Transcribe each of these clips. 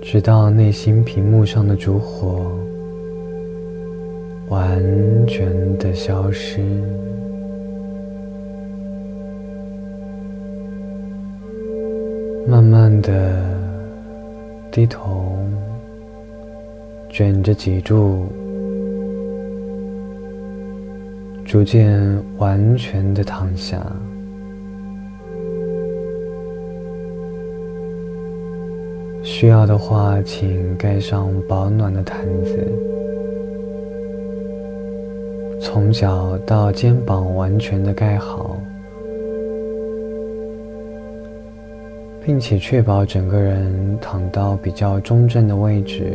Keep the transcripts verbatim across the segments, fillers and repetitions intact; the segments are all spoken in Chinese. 直到内心屏幕上的烛火完全的消失。慢慢的低头，卷着脊柱，逐渐完全的躺下。需要的话，请盖上保暖的毯子，从脚到肩膀完全的盖好，并且确保整个人躺到比较中正的位置，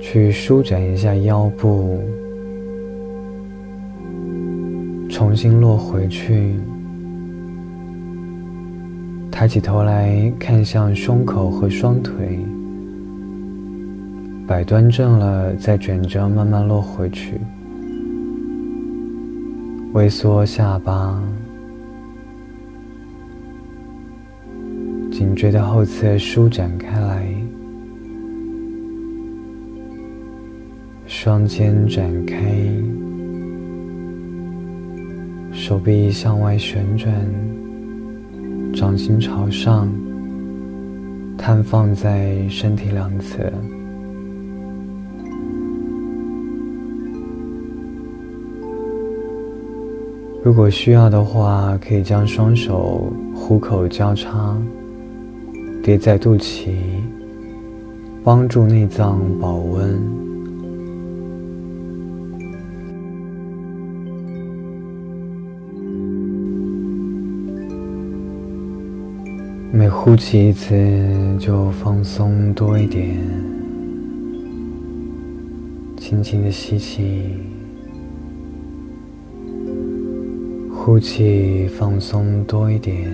去舒展一下腰部，重新落回去，抬起头来看向胸口和双腿，摆端正了再卷着慢慢落回去，微缩下巴，颈椎的后侧舒展开来，双肩展开，手臂向外旋转，掌心朝上，摊放在身体两侧。如果需要的话，可以将双手虎口交叉叠在肚脐，帮助内脏保温。每呼气一次就放松多一点，轻轻的吸气，呼气放松多一点，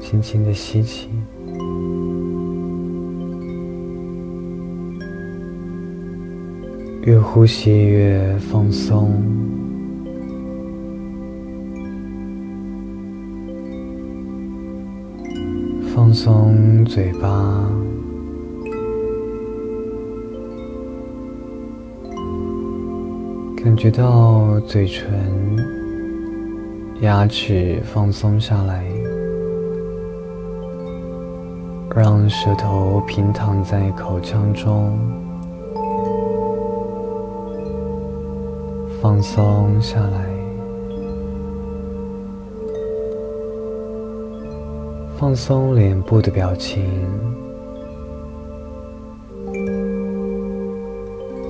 轻轻的吸气，越呼吸越放松。放松嘴巴，感觉到嘴唇、牙齿放松下来，让舌头平躺在口腔中，放松下来。放松脸部的表情，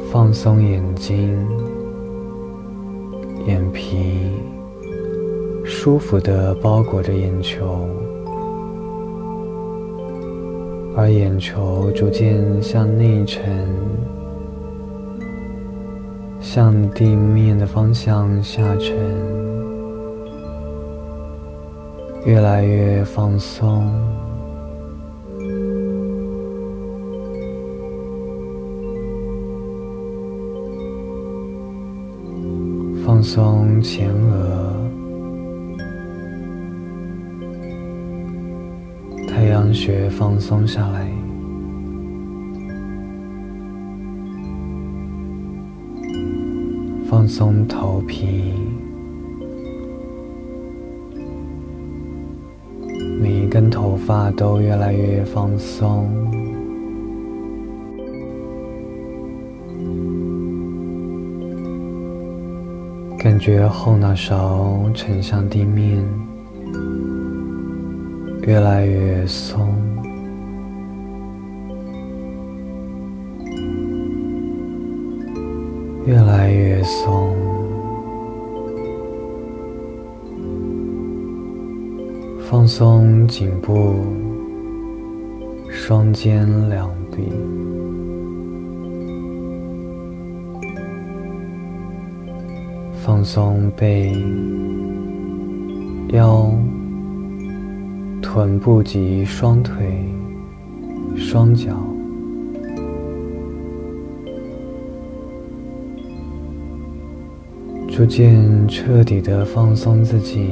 放松眼睛、眼皮，舒服地包裹着眼球，而眼球逐渐向内沉，向地面的方向下沉，越来越放松。放松前额，太阳穴放松下来，放松头皮，每一根头发都越来越放松。感觉后脑勺沉向地面，越来越松，越来越松。放松颈部、双肩两臂，放松背、腰、臀部及双腿、双脚，逐渐彻底的放松自己，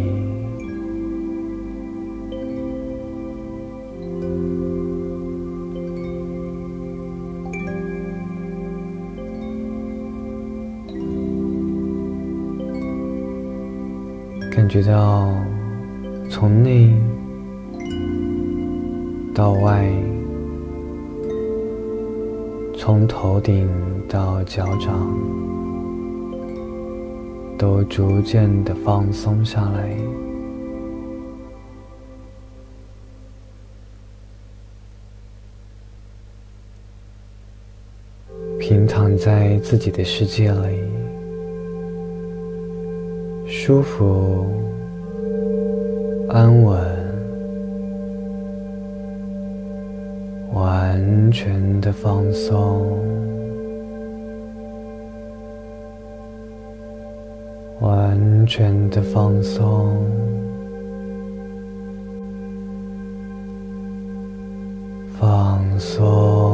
感觉到从内到外，从头顶到脚掌，都逐渐的放松下来。平躺在自己的世界里，舒服、安稳，完全的放松，完全的放松。放松。